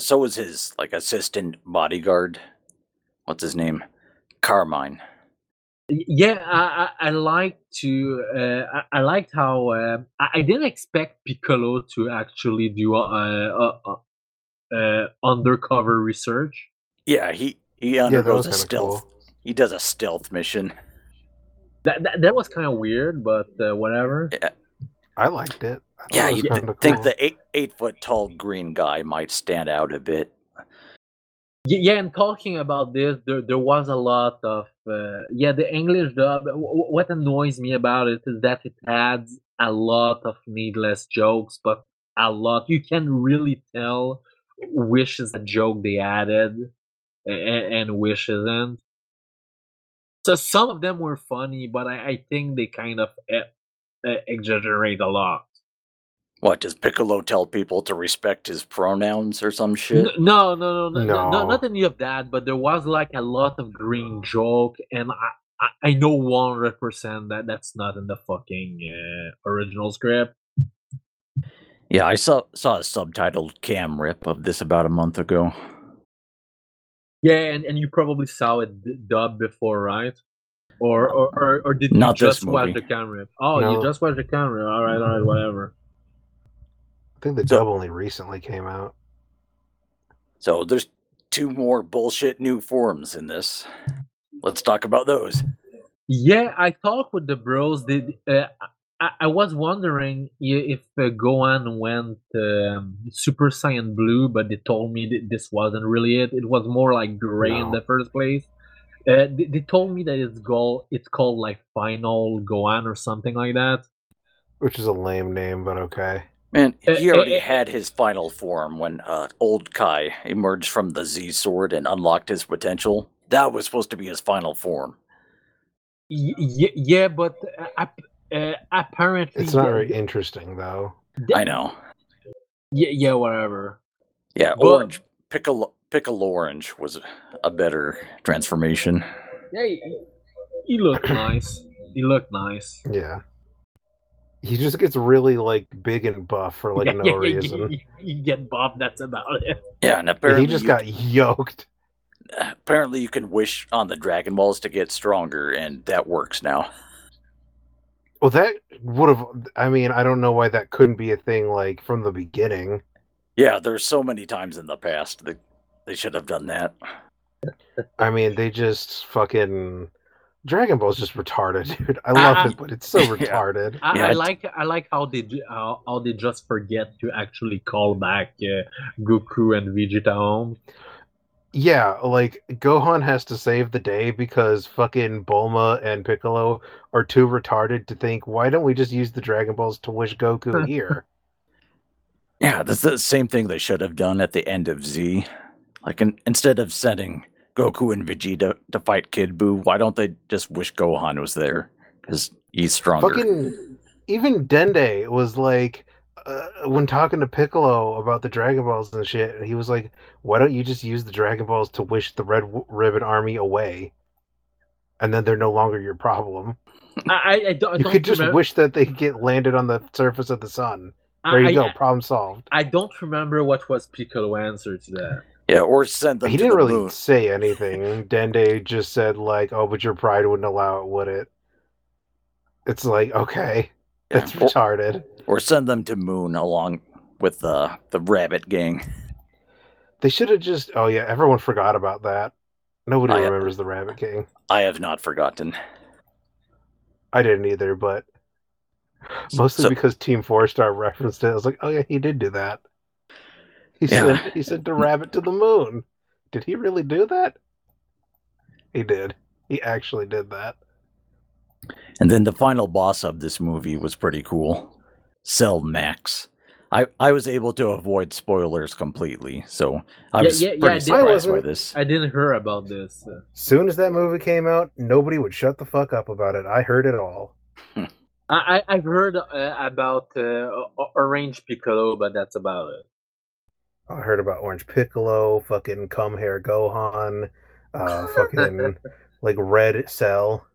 So is his like assistant bodyguard. What's his name? Carmine. Yeah, I liked how I didn't expect Piccolo to actually do undercover research. Yeah, he undergoes a stealth. Cool. He does a stealth mission. That was kind of weird, but whatever. Yeah. I liked it. You think cool. The 8 foot tall green guy might stand out a bit. Yeah, and talking about this, there was a lot of the English dub. What annoys me about it is that it adds a lot of needless jokes, but a lot you can really tell which is a joke they added and which isn't. So some of them were funny, but I think they kind of exaggerate a lot. What, does Piccolo tell people to respect his pronouns or some shit? No, not any of that, but there was like a lot of green joke, and I know 100% that that's not in the fucking original script. Yeah, I saw a subtitled cam rip of this about a month ago. Yeah, and you probably saw it dubbed before, right? Or did you just watch the cam rip? Oh, no. You just watched the cam rip. All right, whatever. I think the dub only recently came out. So there's two more bullshit new forms in this. Let's talk about those. Yeah, I talked with the bros. I was wondering if Gohan went Super Saiyan Blue, but they told me that this wasn't really it. It was more like gray in the first place. They told me that it's called like Final Gohan or something like that. Which is a lame name, but okay. Man, he already had his final form when old Kai emerged from the Z Sword and unlocked his potential. That was supposed to be his final form. Yeah, but apparently... It's not very interesting, though. I know. Yeah, whatever. Yeah, but, Orange. Piccolo Orange was a better transformation. Yeah, he looked nice. He looked nice. Yeah. He just gets really, like, big and buff for, like, no reason. You get buff, that's about it. Yeah, and apparently... He just got yoked. Apparently you can wish on the Dragon Balls to get stronger, and that works now. Well, that would have... I mean, I don't know why that couldn't be a thing, like, from the beginning. Yeah, there's so many times in the past that they should have done that. I mean, they just fucking... Dragon Ball's just retarded, dude. I love it, but it's so retarded. I like how they just forget to actually call back Goku and Vegeta home. Yeah, like Gohan has to save the day because fucking Bulma and Piccolo are too retarded to think. Why don't we just use the Dragon Balls to wish Goku here? Yeah, that's the same thing they should have done at the end of Z. Like instead of sending Goku and Vegeta to fight Kid Buu, why don't they just wish Gohan was there? Because he's stronger. Fucking, even Dende was like, when talking to Piccolo about the Dragon Balls and shit, he was like, why don't you just use the Dragon Balls to wish the Red Ribbon Army away? And then they're no longer your problem. I don't could just wish that they get landed on the surface of the sun. There you go, problem solved. I don't remember what was Piccolo's answer to that. Yeah, or send them. He didn't really say anything. Dende just said, like, "Oh, but your pride wouldn't allow it, would it?" It's like, okay, that's retarded. Or send them to Moon along with the Rabbit Gang. They should have just. Oh yeah, everyone forgot about that. Nobody remembers the Rabbit Gang. I have not forgotten. I didn't either, but mostly because Team 4-Star referenced it. I was like, oh yeah, he did do that. He said to rabbit to the moon. Did he really do that? He did. He actually did that. And then the final boss of this movie was pretty cool. Cell Max. I was able to avoid spoilers completely, so I was pretty surprised by this. I didn't hear about this. Soon as that movie came out, nobody would shut the fuck up about it. I heard it all. I've heard about Orange Piccolo, but that's about it. I heard about Orange Piccolo, fucking Come Here Gohan, fucking like Red Cell.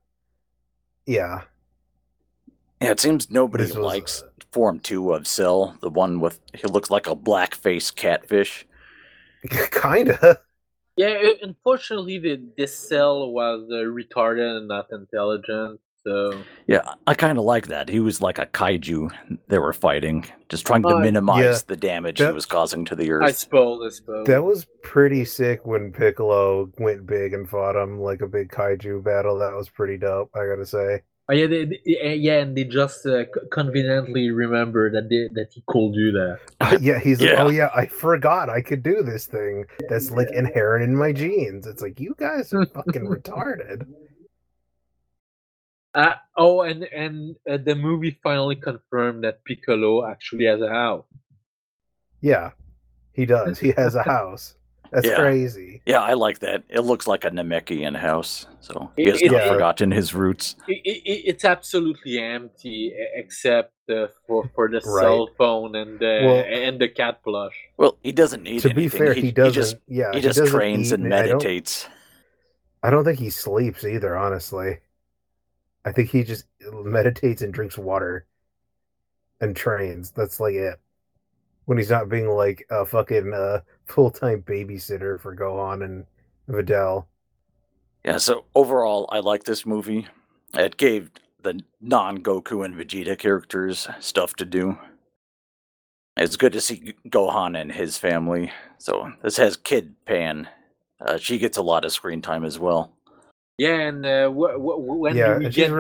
Yeah. Yeah, it seems nobody likes Form 2 of Cell, the one with, he looks like a black-faced catfish. Kinda. Yeah, unfortunately, this Cell was retarded and not intelligent, so... Yeah, I kinda like that. He was like a kaiju they were fighting, just trying to minimize the damage he was causing to the Earth. I suppose. That was pretty sick when Piccolo went big and fought him, like a big kaiju battle. That was pretty dope, I gotta say. Oh, yeah, and they just conveniently remember that he could do that. I forgot I could do this thing that's like inherent in my genes. It's like, you guys are fucking retarded. And the movie finally confirmed that Piccolo actually has a house. Yeah, he does. He has a house. That's crazy. Yeah, I like that. It looks like a Namekian house, so he has not forgotten his roots. It's absolutely empty except for the cell phone and the cat plush. Well, he doesn't need to anything. To be fair, he doesn't. He just trains and meditates. I don't think he sleeps either, honestly. I think he just meditates and drinks water and trains. That's like it. When he's not being like a fucking full-time babysitter for Gohan and Videl. Yeah, so overall, I like this movie. It gave the non-Goku and Vegeta characters stuff to do. It's good to see Gohan and his family. So this has Kid Pan. She gets a lot of screen time as well. Yeah, and cute.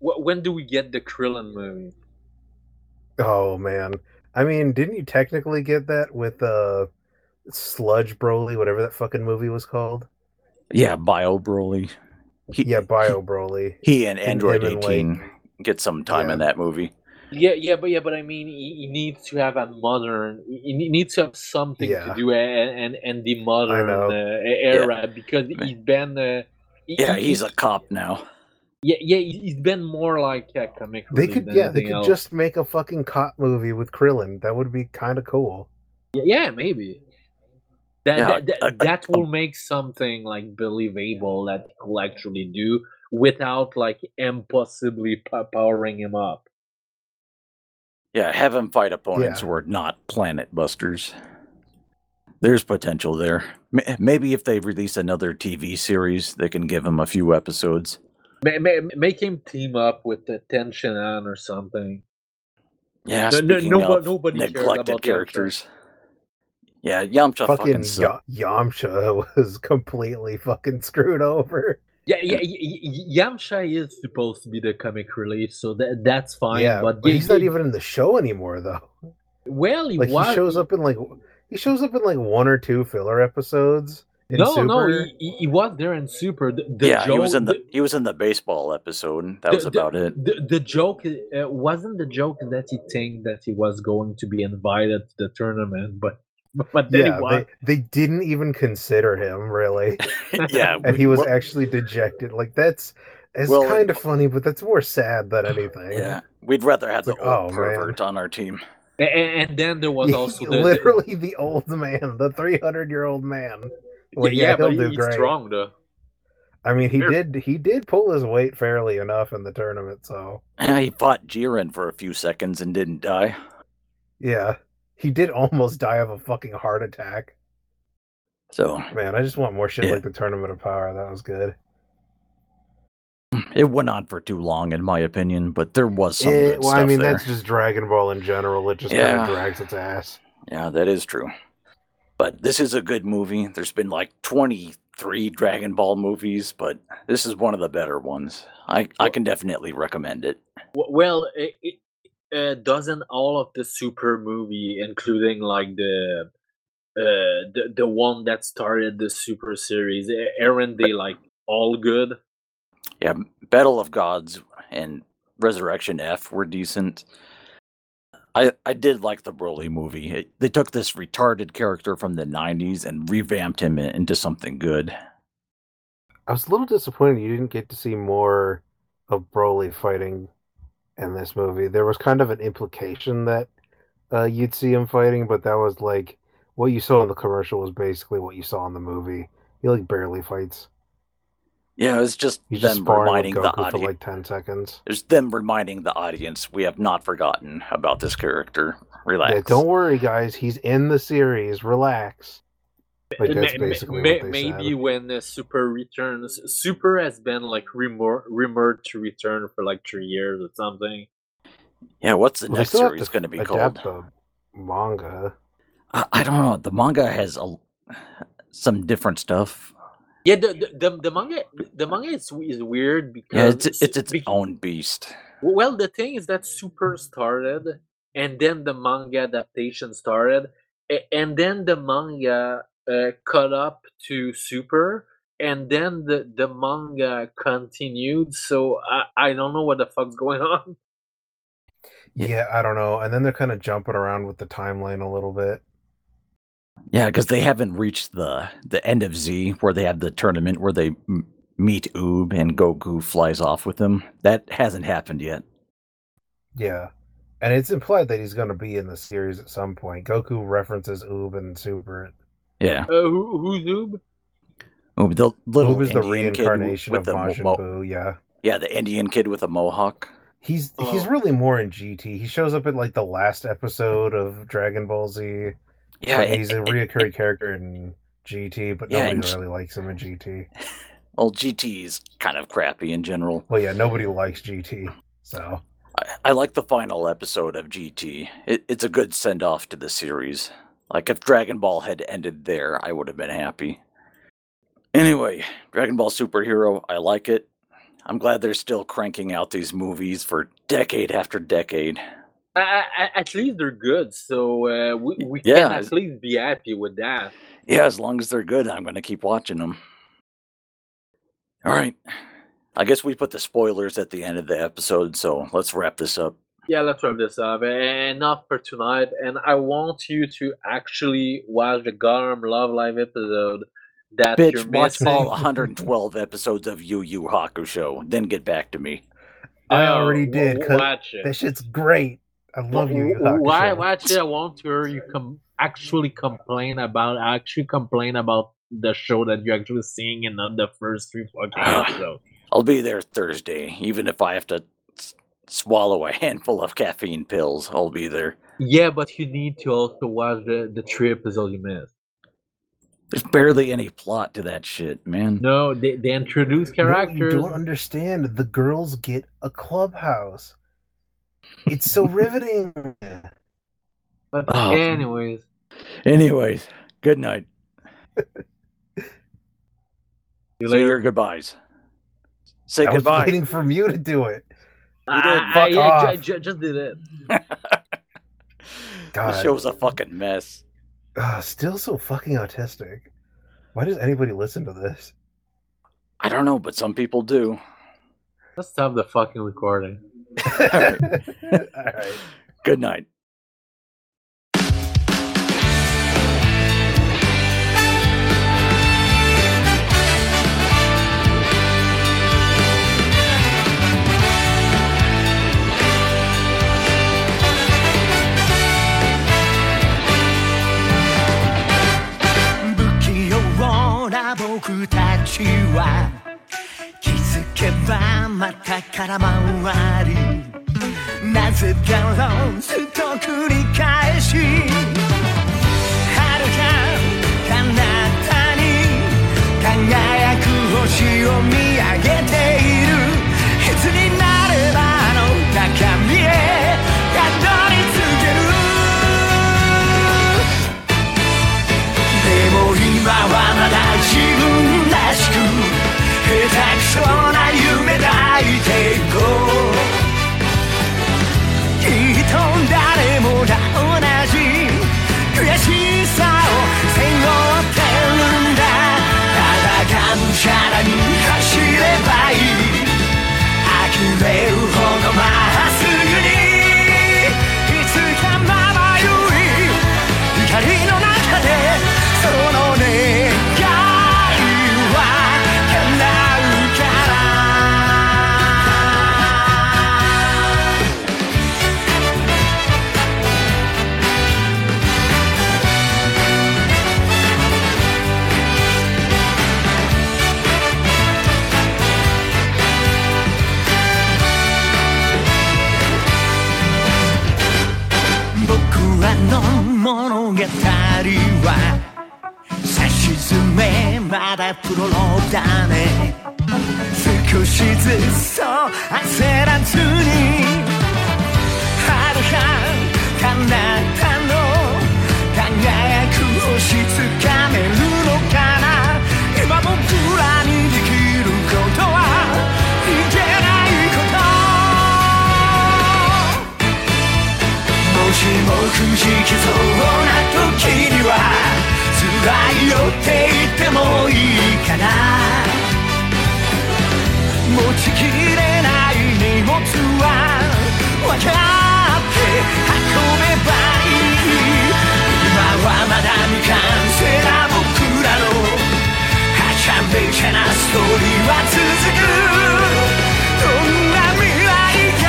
When do we get the Krillin movie? Oh man, I mean, didn't you technically get that with Sludge Broly, whatever that fucking movie was called? Yeah, Bio Broly. He and Android 18 get some time in that movie. But I mean, you need to have a modern. You need to have something to do, and the modern era, because it's been. He's a cop now. It's been more like a comic. They could just make a fucking cop movie with Krillin. That would be kind of cool. Yeah, maybe. That will make something like believable that he'll actually do without like impossibly powering him up. Yeah, have him fight opponents who are not planet busters. There's potential there. Maybe if they release another TV series, they can give him a few episodes. Make him team up with the Tenshinhan or something. Yeah, nobody neglected about characters. Yeah, Yamcha fucking sucked. Yamcha was completely fucking screwed over. Yamcha is supposed to be the comic relief, so that's fine. Yeah, but he's not even in the show anymore, though. Well, he shows up in one or two filler episodes. He was there in Super. The joke, he was in the baseball episode. That was about it. The joke wasn't the joke that he think that he was going to be invited to the tournament, but then he won. They didn't even consider him really. And he was actually dejected. Like that's kind of funny, but that's more sad than anything. Yeah, we'd rather have pervert on our team. And then there was also literally the old man, the 300-year-old man. Well, but he's strong though. I mean, he did pull his weight fairly enough in the tournament. So he fought Jiren for a few seconds and didn't die. Yeah. He did almost die of a fucking heart attack. So, man, I just want more shit like the Tournament of Power. That was good. It went on for too long, in my opinion, but there was some good stuff. I mean, that's just Dragon Ball in general. It just kind of drags its ass. Yeah, that is true. But this is a good movie. There's been like 23 Dragon Ball movies, but this is one of the better ones. I can definitely recommend it. Well, doesn't all of the Super movie, including like the one that started the Super series, aren't they like all good? Yeah, Battle of Gods and Resurrection F were decent. I did like the Broly movie. They took this retarded character from the 90s and revamped him into something good. I was a little disappointed you didn't get to see more of Broly fighting in this movie. There was kind of an implication that you'd see him fighting, but that was like what you saw in the commercial was basically what you saw in the movie. He like barely fights. Yeah, it's just them reminding the audience for like 10 seconds. It's them reminding the audience we have not forgotten about this character. Relax. Yeah, don't worry, guys. He's in the series. Relax. Like, that's basically what they said. Maybe when Super returns, Super has been like rumored to return for like 3 years or something. Yeah, what's the next series going to be called? Manga. I don't know. The manga has some different stuff. Yeah, the manga is weird because it's its own beast. Well, the thing is that Super started, and then the manga adaptation started, and then the manga caught up to Super, and then the manga continued. So I don't know what the fuck's going on. Yeah, I don't know. And then they're kind of jumping around with the timeline a little bit. Yeah, because they haven't reached the end of Z, where they have the tournament where they meet Oob and Goku flies off with him. That hasn't happened yet. Yeah, and it's implied that he's going to be in the series at some point. Goku references Oob and Super. Yeah. Who's Oob? Oob, the little Oob is Indian the reincarnation of Majin Buu. Yeah. Yeah, the Indian kid with a mohawk. He's really more in GT. He shows up in like the last episode of Dragon Ball Z. Yeah, he's a reoccurring character in GT, but nobody really likes him in GT. Well, GT is kind of crappy in general. Well, yeah, nobody likes GT, so... I like the final episode of GT. It's a good send-off to the series. Like, if Dragon Ball had ended there, I would have been happy. Anyway, Dragon Ball Super Hero, I like it. I'm glad they're still cranking out these movies for decade after decade. At least they're good, so we can at least be happy with that. Yeah, as long as they're good, I'm going to keep watching them. All right. I guess we put the spoilers at the end of the episode, so let's wrap this up. Yeah, let's wrap this up. Enough for tonight. And I want you to actually watch the Garam Love Live episode that you're missing. Watch all 112 episodes of Yu Yu Hakusho, then get back to me. I already did. Watch it. That shit's great. I love Yu Yu Hakusho. Why watch it? I want to hear you actually complain about the show that you're actually seeing in the first three fucking episodes. I'll be there Thursday, even if I have to swallow a handful of caffeine pills. I'll be there. Yeah, but you need to also watch the three episodes you missed. There's barely any plot to that shit, man. No, they introduce characters. No, you don't understand. The girls get a clubhouse. It's so riveting. But anyways, good night. You later. Your goodbyes. Say goodbye. I was waiting for you to do it. I just did it. God. The show's a fucking mess. Still so fucking autistic. Why does anybody listen to this? I don't know, but some people do. Let's stop the fucking recording. All right. All right. Good night.「気づけばまた空回り」「なぜだろうずっと繰り返し」「遥か彼方に輝く星を見上げている」「いつになればあの高みへたどり着ける」「でも今はまだ自分」下手くそな夢抱いていこうきっと誰もが同じ悔しさを背負ってるんだただがむしゃらに走ればいい呆れるほどまっすぐにいつかまばゆい光の中でその願い物語は差し詰めまだプロローだね少しずつそう焦らずに遥か彼方の輝く星掴めるのかな今僕らにできることはいけないこともしもくじけそうな時には辛いよって言ってもいいかな持ちきれない荷物は分かって運べばいい今はまだ未完成な僕らのはちゃめちゃなストーリーは続くどんな未来が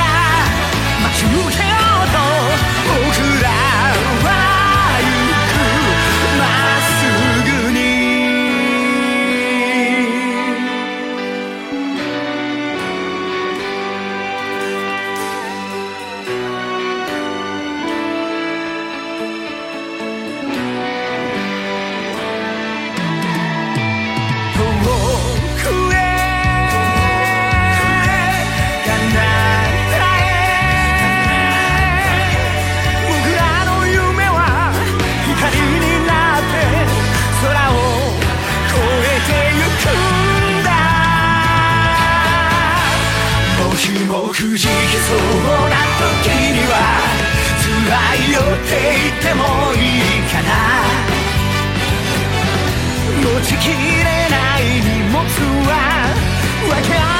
待ち受けようと僕らはくじけそうな時には辛いよって言ってもいいかな持ちきれない荷物は分かる